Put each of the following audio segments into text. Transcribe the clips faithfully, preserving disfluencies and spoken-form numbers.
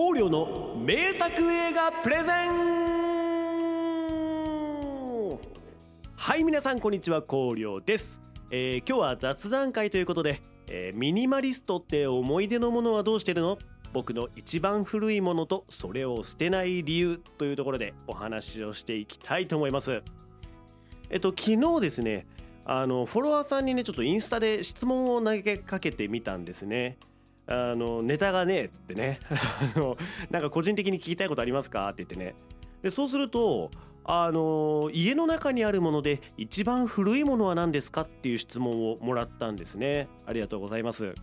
光陵の名作映画プレゼン。はい、皆さんこんにちは、光陵です。えー、今日は雑談会ということで、えー、ミニマリストって思い出のものはどうしてるの？僕の一番古いものとそれを捨てない理由というところでお話をしていきたいと思います。えっと昨日ですね、あのフォロワーさんにね、ちょっとインスタで質問を投げかけてみたんですね。あのネタがねえってねあのなんか個人的に聞きたいことありますかって言ってね。でそうすると、あの家の中にあるもので一番古いものは何ですかっていう質問をもらったんですね。ありがとうございます。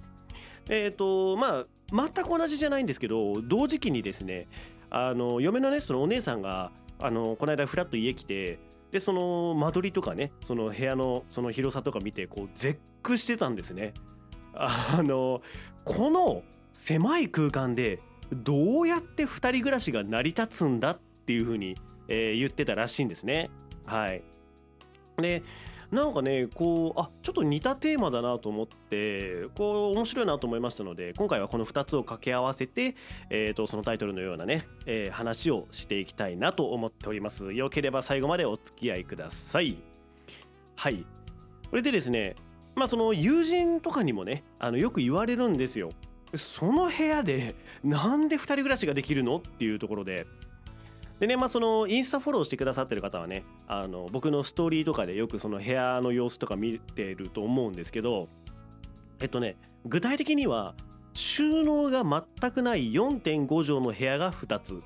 えっとまあ全く同じじゃないんですけど、同時期にですね、あの嫁のね、そのお姉さんがあのこの間フラッと家来て、でその間取りとかね、その部屋のその広さとか見てこう絶句してたんですね。あのこの狭い空間でどうやってふたり暮らしが成り立つんだっていう風に、えー、言ってたらしいんですね。はい。でなんかね、こうあちょっと似たテーマだなと思って、こう面白いなと思いましたので、今回はこのふたつを掛け合わせて、えー、とそのタイトルのようなね、えー、話をしていきたいなと思っております。よければ最後までお付き合いください。はい。これでですね、まあ、その友人とかにもね、あのよく言われるんですよ。その部屋でなんでふたり暮らしができるのっていうところで、でね、まあ、そのインスタフォローしてくださってる方はね、あの僕のストーリーとかでよくその部屋の様子とか見てると思うんですけど、えっとね具体的には収納が全くない よんてんご 畳の部屋がふたつ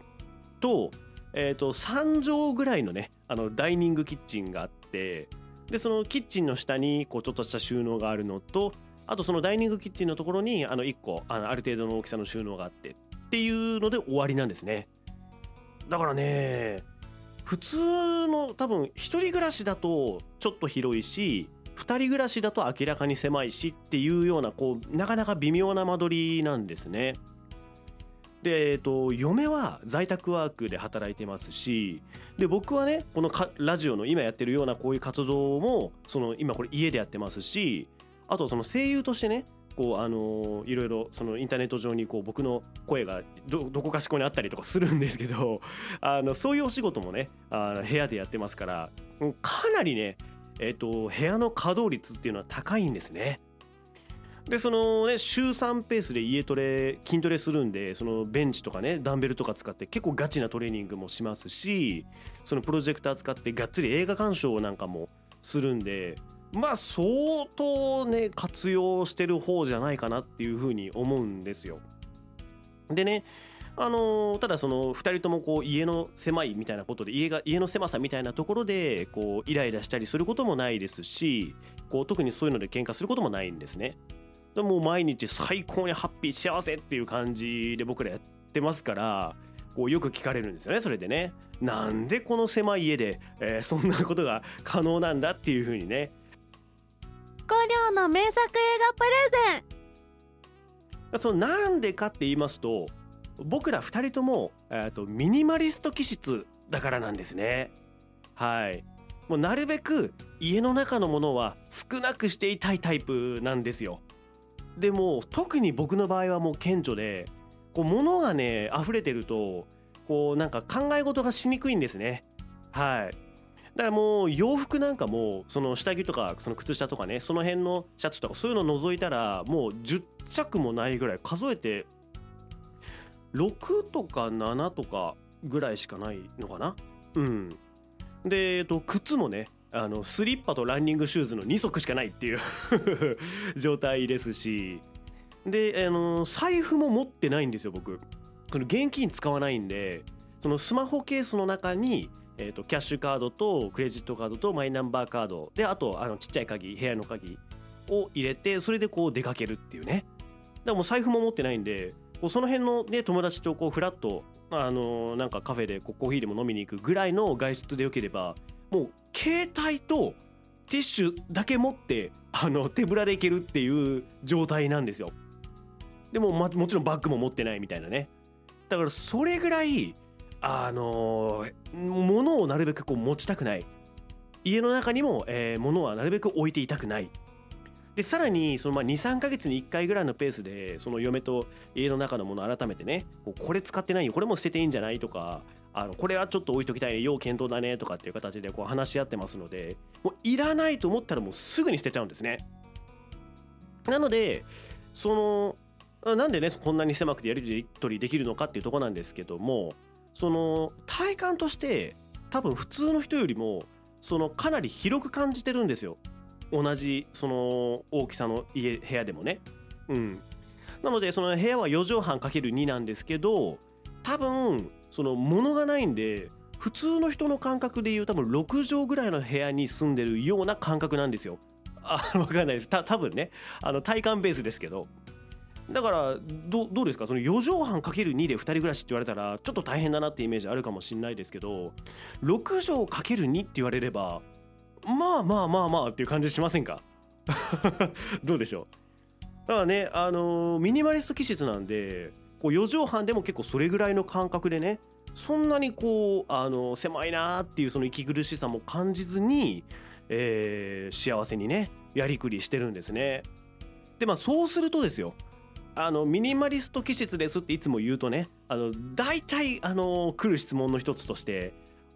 と、えっとさん畳ぐらいのね、あのダイニングキッチンがあって、でそのキッチンの下にこうちょっとした収納があるのと、あとそのダイニングキッチンのところにあのいっこ あのある程度の大きさの収納があってっていうので終わりなんですね。だからね、普通の多分一人暮らしだとちょっと広いし、二人暮らしだと明らかに狭いしっていうような、こうなかなか微妙な間取りなんですね。でえっと嫁は在宅ワークで働いてますし、で僕はね、このかラジオの今やってるようなこういう活動も、その今これ家でやってますし、あとその声優としてね、こうあのいろいろそのインターネット上にこう僕の声が ど, どこかしこにあったりとかするんですけど、あのそういうお仕事もね、あの部屋でやってますから、かなりね、えっと部屋の稼働率っていうのは高いんですね。でそのね、週さんペースで家トレ筋トレするんで、そのベンチとかね、ダンベルとか使って結構ガチなトレーニングもしますし、そのプロジェクター使ってがっつり映画鑑賞なんかもするんで、まあ相当ね活用してる方じゃないかなっていう風に思うんですよ。でね、あのー、ただそのふたりともこう家の狭いみたいなことで、家が家の狭さみたいなところでこうイライラしたりすることもないですし、こう特にそういうので喧嘩することもないんですね。もう毎日最高にハッピー幸せっていう感じで僕らやってますから、こうよく聞かれるんですよね。それでね、なんでこの狭い家で、えー、そんなことが可能なんだっていう風にね。光陵の名作映画プレゼン。そのなんでかって言いますと、僕らふたりとも、えーとミニマリスト気質だからなんですね。はい。もうなるべく家の中のものは少なくしていたいタイプなんですよ。でも特に僕の場合はもう顕著で、こう物がね溢れてると、こうなんか考え事がしにくいんですね。はい。だからもう洋服なんかも、その下着とかその靴下とかね、その辺のシャツとかそういうの除いたら、もうじゅっ着もないぐらい、数えてろくとかななとかぐらいしかないのかな。うん。でえっと靴もね、あのスリッパとランニングシューズのに足しかないっていう状態ですし、で、あの財布も持ってないんですよ。僕その現金使わないんで、そのスマホケースの中に、えーとキャッシュカードとクレジットカードとマイナンバーカードで、あとあのちっちゃい鍵、部屋の鍵を入れて、それでこう出かけるっていうね。だからもう財布も持ってないんで、こうその辺の、ね、友達とこうフラッと、あのなんかカフェでこうコーヒーでも飲みに行くぐらいの外出でよければ、もう携帯とティッシュだけ持ってあの手ぶらでいけるっていう状態なんですよ。でも、ま、もちろんバッグも持ってないみたいなね。だからそれぐらい、あのー、物をなるべくこう持ちたくない、家の中にも、えー、物はなるべく置いていたくないでさらにそのまあにさんかげつにいっかいぐらいのペースでその嫁と家の中のものを改めてね、これ使ってないよ、これも捨てていいんじゃないとか、あのこれはちょっと置いときたいね、要検討だねとかっていう形でこう話し合ってますので、もういらないと思ったらもうすぐに捨てちゃうんですね。なのでそのなんでねこんなに狭くてやり取りできるのかっていうところなんですけども、その体感として多分普通の人よりもそのかなり広く感じてるんですよ、同じその大きさの家部屋でもね、うん、なのでその部屋はよじょうはんかけるに なんですけど、多分その物がないんで普通の人の感覚でいう多分ろくじょうぐらいの部屋に住んでるような感覚なんですよ。あ、分かんないです、た多分ね、あの体感ベースですけど、だから ど, どうですかそのよじょうはんかけるにでふたり暮らしって言われたらちょっと大変だなってイメージあるかもしれないですけど、ろくじょうかけるに って言われればまあまあまあまあっていう感じしませんかどうでしょう。だからね、あのー、ミニマリスト気質なんでこうよじょうはんでも結構それぐらいの感覚でね、そんなにこう、あのー、狭いなっていうその息苦しさも感じずに、えー、幸せにねやりくりしてるんですね。でまあそうするとですよ、あのミニマリスト気質ですっていつも言うとね、あの大体あの来る質問の一つとして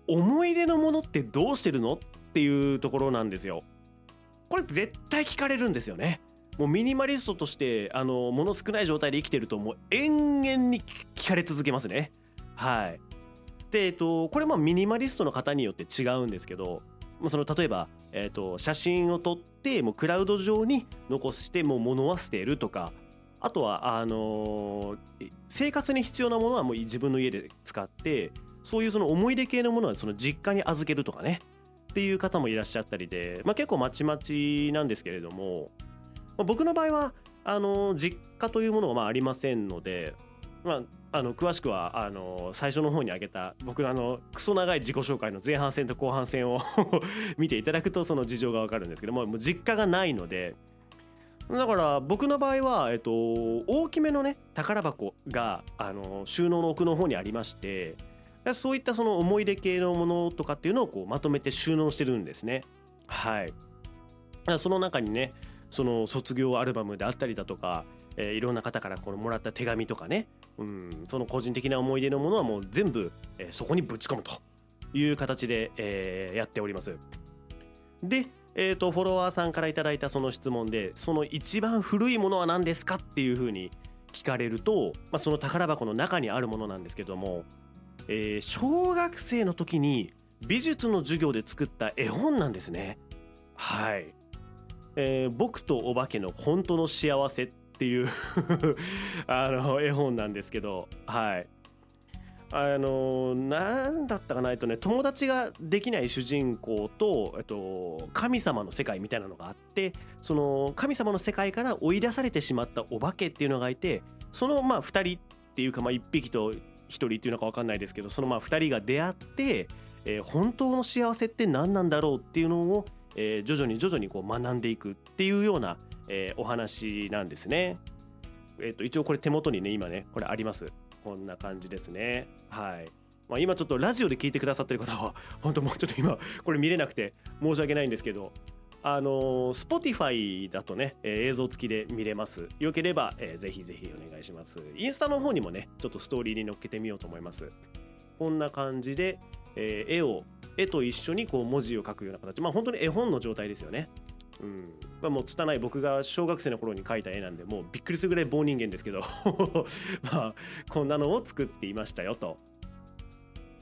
思い出のものってどうしてるのっていうところなんですよ。これ絶対聞かれるんですよね。もうミニマリストとしてあのもの少ない状態で生きてるともう延々に聞かれ続けますね。はい。でえっとこれもミニマリストの方によって違うんですけど、その例えば、えっと、写真を撮ってもうクラウド上に残してもう物は捨てるとか、あとはあのー、生活に必要なものはもう自分の家で使って、そういうその思い出系のものはその実家に預けるとかねっていう方もいらっしゃったりで、まあ、結構まちまちなんですけれども、まあ、僕の場合はあのー、実家というものがま あ, ありませんので、まあ、あの詳しくはあのー、最初の方に挙げた僕のあのクソ長い自己紹介の前半戦と後半戦を見ていただくとその事情がわかるんですけども、もう実家がないので、だから僕の場合は、えっと、大きめのね宝箱があの収納の奥の方にありまして、そういったその思い出系のものとかっていうのをこうまとめて収納してるんですね。はい。その中にねその卒業アルバムであったりだとか、えー、いろんな方からこのもらった手紙とかね、うん、その個人的な思い出のものはもう全部、えー、そこにぶち込むという形で、えー、やっております。でえー、とフォロワーさんからいただいたその質問で、その一番古いものは何ですかっていう風に聞かれると、まあ、その宝箱の中にあるものなんですけども、えー、小学生の時に美術の授業で作った絵本なんですね。はい、えー、僕とお化けの本当の幸せっていうあの絵本なんですけど、はいあのなんだったかな、えっとね友達ができない主人公と、えっと、神様の世界みたいなのがあって、その神様の世界から追い出されてしまったお化けっていうのがいて、そのまあふたりっていうか、まあ、いっぴきとひとりっていうのか分かんないですけど、そのまあふたりが出会って、えー、本当の幸せって何なんだろうっていうのを、えー、徐々に徐々にこう学んでいくっていうような、えー、お話なんですね。えっと、一応これ手元にね今ねこれあります。こんな感じですね。はい、まあ、今ちょっとラジオで聞いてくださってる方は本当もうちょっと今これ見れなくて申し訳ないんですけど、あの Spotify だとね映像付きで見れます。よければ、えー、ぜひぜひお願いします。インスタの方にもねちょっとストーリーに載っけてみようと思います。こんな感じで、えー、絵を絵と一緒にこう文字を書くような形、まあ本当に絵本の状態ですよね。うん、まあ、もう拙い僕が小学生の頃に描いた絵なんで、もうびっくりするぐらい棒人間ですけど、まあ、こんなのを作っていましたよと。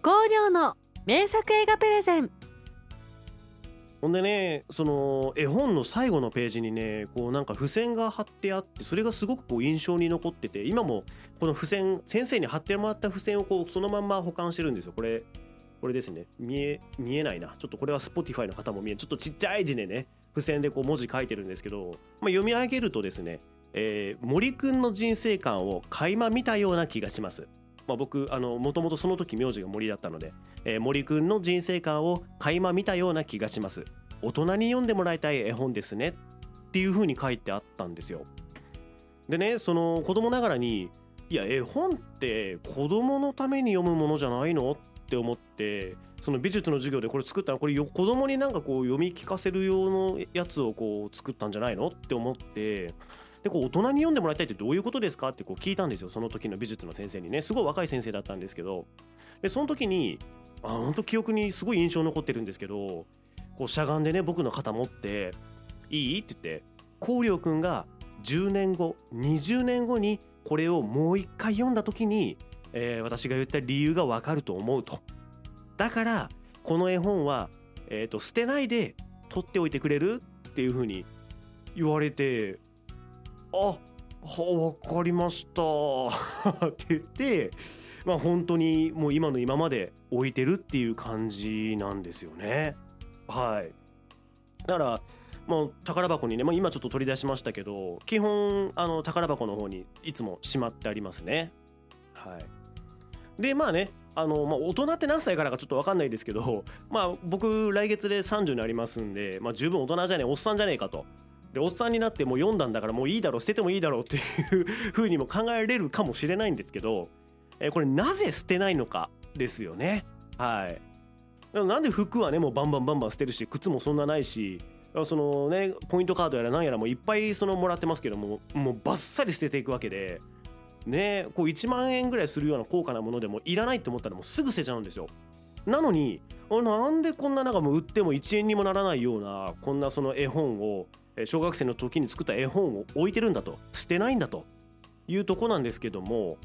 光陵の名作映画プレゼン。ほんでね、その絵本の最後のページにねこうなんか付箋が貼ってあって、それがすごくこう印象に残ってて、今もこの付箋、先生に貼ってもらった付箋をこうそのまんま保管してるんですよ。これこれですね、見え見えないな、ちょっとこれは Spotify の方も見え、ちょっとちっちゃい字でね付箋でこう文字書いてるんですけど、まあ、読み上げるとですね、えー、森くんの人生観を垣間見たような気がします。まあ、僕あのもともとその時名字が森だったので、えー、森くんの人生観を垣間見たような気がします。大人に読んでもらいたい絵本ですねっていう風に書いてあったんですよ。でね、その子供ながらにいや絵本って子供のために読むものじゃないのっって思って、その美術の授業でこれ作ったの、これ子供になんかこう読み聞かせる用のやつをこう作ったんじゃないのって思って、でこう大人に読んでもらいたいってどういうことですかってこう聞いたんですよ、その時の美術の先生にね。すごい若い先生だったんですけど、でその時にあ本当記憶にすごい印象残ってるんですけど、こうしゃがんでね僕の肩持っていいって言って、光陵くんがじゅうねんごにじゅうねんごにこれをもう一回読んだ時に、えー、私が言った理由がわかると思うと、だからこの絵本は、えー、と捨てないで取っておいてくれるっていう風に言われて、あわかりましたって言って、まあ、本当にもう今の今まで置いてるっていう感じなんですよね。はい。だからもう宝箱にね、まあ、今ちょっと取り出しましたけど、基本あの宝箱の方にいつもしまってありますね。はい。でまあね、あのまあ、大人って何歳からかちょっと分かんないですけど、まあ、僕来月でさんじゅうになりますんで、まあ、十分大人じゃねえおっさんじゃねえかと。でおっさんになってもう読んだんだからもういいだろう、捨ててもいいだろうっていう風にも考えれるかもしれないんですけど、えー、これなぜ捨てないのかですよね。はい。なんで服はねもうバンバンバンバン捨てるし、靴もそんなないし、そのねポイントカードやらなんやらもいっぱいそのもらってますけども、もうバッサリ捨てていくわけでね、こういちまんえんぐらいするような高価なものでもいらないと思ったらもうすぐ捨てちゃうんですよ。なのになんでこんななんかもう売ってもいちえんにもならないようなこんなその絵本を、小学生の時に作った絵本を置いてるんだと、捨てないんだというとこなんですけども、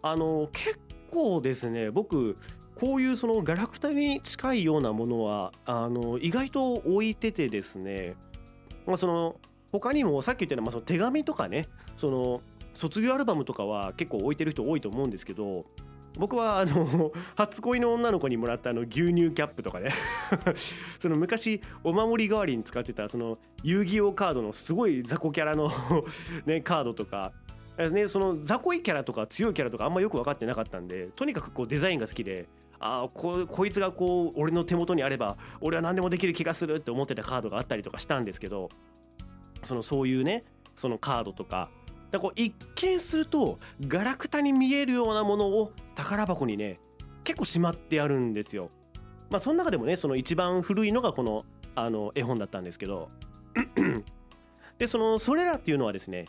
あの結構ですね僕こういうそのガラクタに近いようなものはあの意外と置いててですね、まあ、その他にもさっき言ったような、まあ、その手紙とかね、その卒業アルバムとかは結構置いてる人多いと思うんですけど、僕はあの初恋の女の子にもらったあの牛乳キャップとかねその昔お守り代わりに使ってたその遊戯王カードのすごい雑魚キャラのねカードとかね、その雑魚いキャラとか強いキャラとかあんまよく分かってなかったんで、とにかくこうデザインが好きで、あ こ, こいつがこう俺の手元にあれば俺は何でもできる気がするって思ってたカードがあったりとかしたんですけど、そのそういうねそのカードとかだからこう一見するとガラクタに見えるようなものを宝箱にね結構しまってあるんですよ。まあその中でもねその一番古いのがこ の, あの絵本だったんですけどでそのそれらっていうのはですね、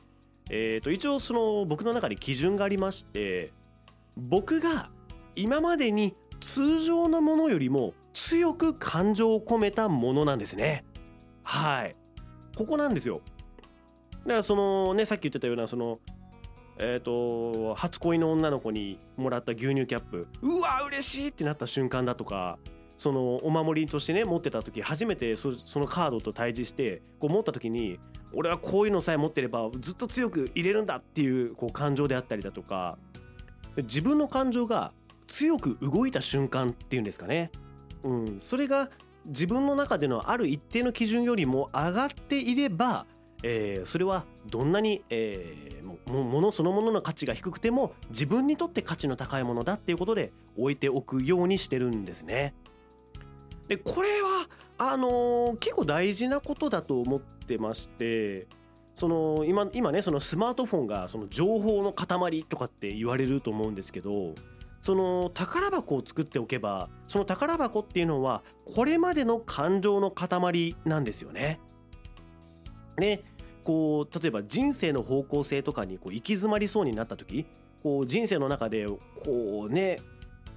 えー、と一応その僕の中で基準がありまして、僕が今までに通常のものよりも強く感情を込めたものなんですね。はい、ここなんですよ。だからそのねさっき言ってたようなそのえっと初恋の女の子にもらった牛乳キャップ、うわ嬉しいってなった瞬間だとか、そのお守りとしてね持ってた時初めて そ, そのカードと対峙してこう持った時に俺はこういうのさえ持ってればずっと強く入れるんだってい う, こう感情であったりだとか、自分の感情が強く動いた瞬間っていうんですかね、うん、それが自分の中でのある一定の基準よりも上がっていれば、えー、それはどんなに、えー、も, ものそのものの価値が低くても自分にとって価値の高いものだっていうことで置いておくようにしてるんですね。でこれはあのー、結構大事なことだと思ってまして、その 今, 今ねそのスマートフォンがその情報の塊とかって言われると思うんですけど、その宝箱を作っておけばその宝箱っていうのはこれまでの感情の塊なんですよね。でこう例えば人生の方向性とかにこう行き詰まりそうになった時、こう人生の中でこうね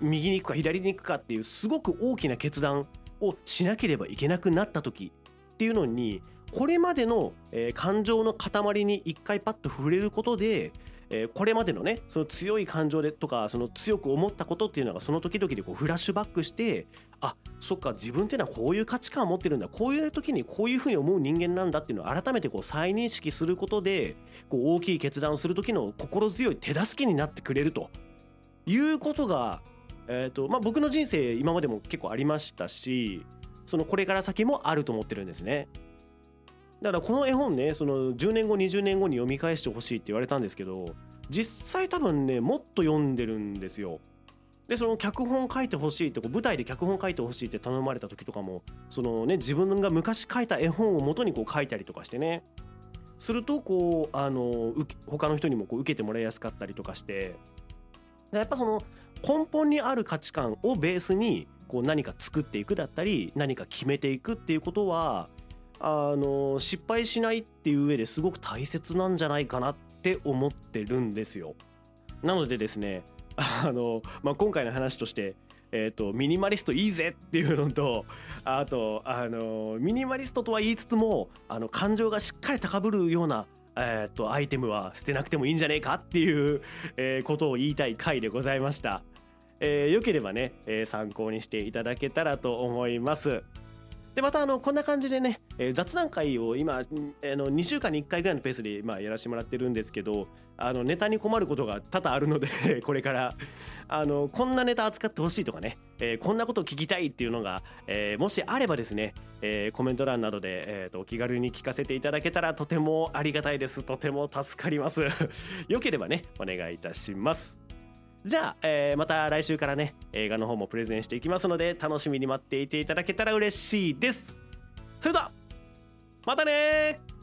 右に行くか左に行くかっていうすごく大きな決断をしなければいけなくなった時っていうのに、これまでの、えー、感情の塊に一回パッと触れることで、えー、これまでのねその強い感情でとかその強く思ったことっていうのがその時々でこうフラッシュバックして、あそっか自分ってのはこういう価値観を持ってるんだ、こういう時にこういうふうに思う人間なんだっていうのを改めてこう再認識することで、こう大きい決断をする時の心強い手助けになってくれるということがえーとまあ、僕の人生今までも結構ありましたし、そのこれから先もあると思ってるんですね。だからこの絵本ねそのじゅうねんごにじゅうねんごに読み返してほしいって言われたんですけど、実際多分ねもっと読んでるんですよ。でその脚本書いてほしいって、こう舞台で脚本書いてほしいって頼まれた時とかも、そのね自分が昔書いた絵本を元にこう書いたりとかしてね、するとこうあの他の人にもこう受けてもらいやすかったりとかして、やっぱその根本にある価値観をベースにこう何か作っていくだったり何か決めていくっていうことはあの失敗しないっていう上ですごく大切なんじゃないかなって思ってるんですよ。なのでですねあの、まあ、今回の話として、えーと、ミニマリストいいぜっていうのとあとあのミニマリストとは言いつつもあの感情がしっかり高ぶるようなえー、とアイテムは捨てなくてもいいんじゃねえかっていう、えー、ことを言いたい回でございました、えー、よければね、えー、参考にしていただけたらと思います。でまたあのこんな感じでね、えー、雑談会を今、えー、のにしゅうかんにいっかいぐらいのペースで、まあ、やらせてもらってるんですけどあのネタに困ることが多々あるのでこれからあのこんなネタ扱ってほしいとかね、えー、こんなこと聞きたいっていうのが、えー、もしあればですね、えー、コメント欄などで、えー、とお気軽に聞かせていただけたらとてもありがたいです。とても助かりますよければねお願いいたします。じゃあ、えー、また来週からね映画の方もプレゼンしていきますので楽しみに待っていていただけたら嬉しいです。それではまたねー。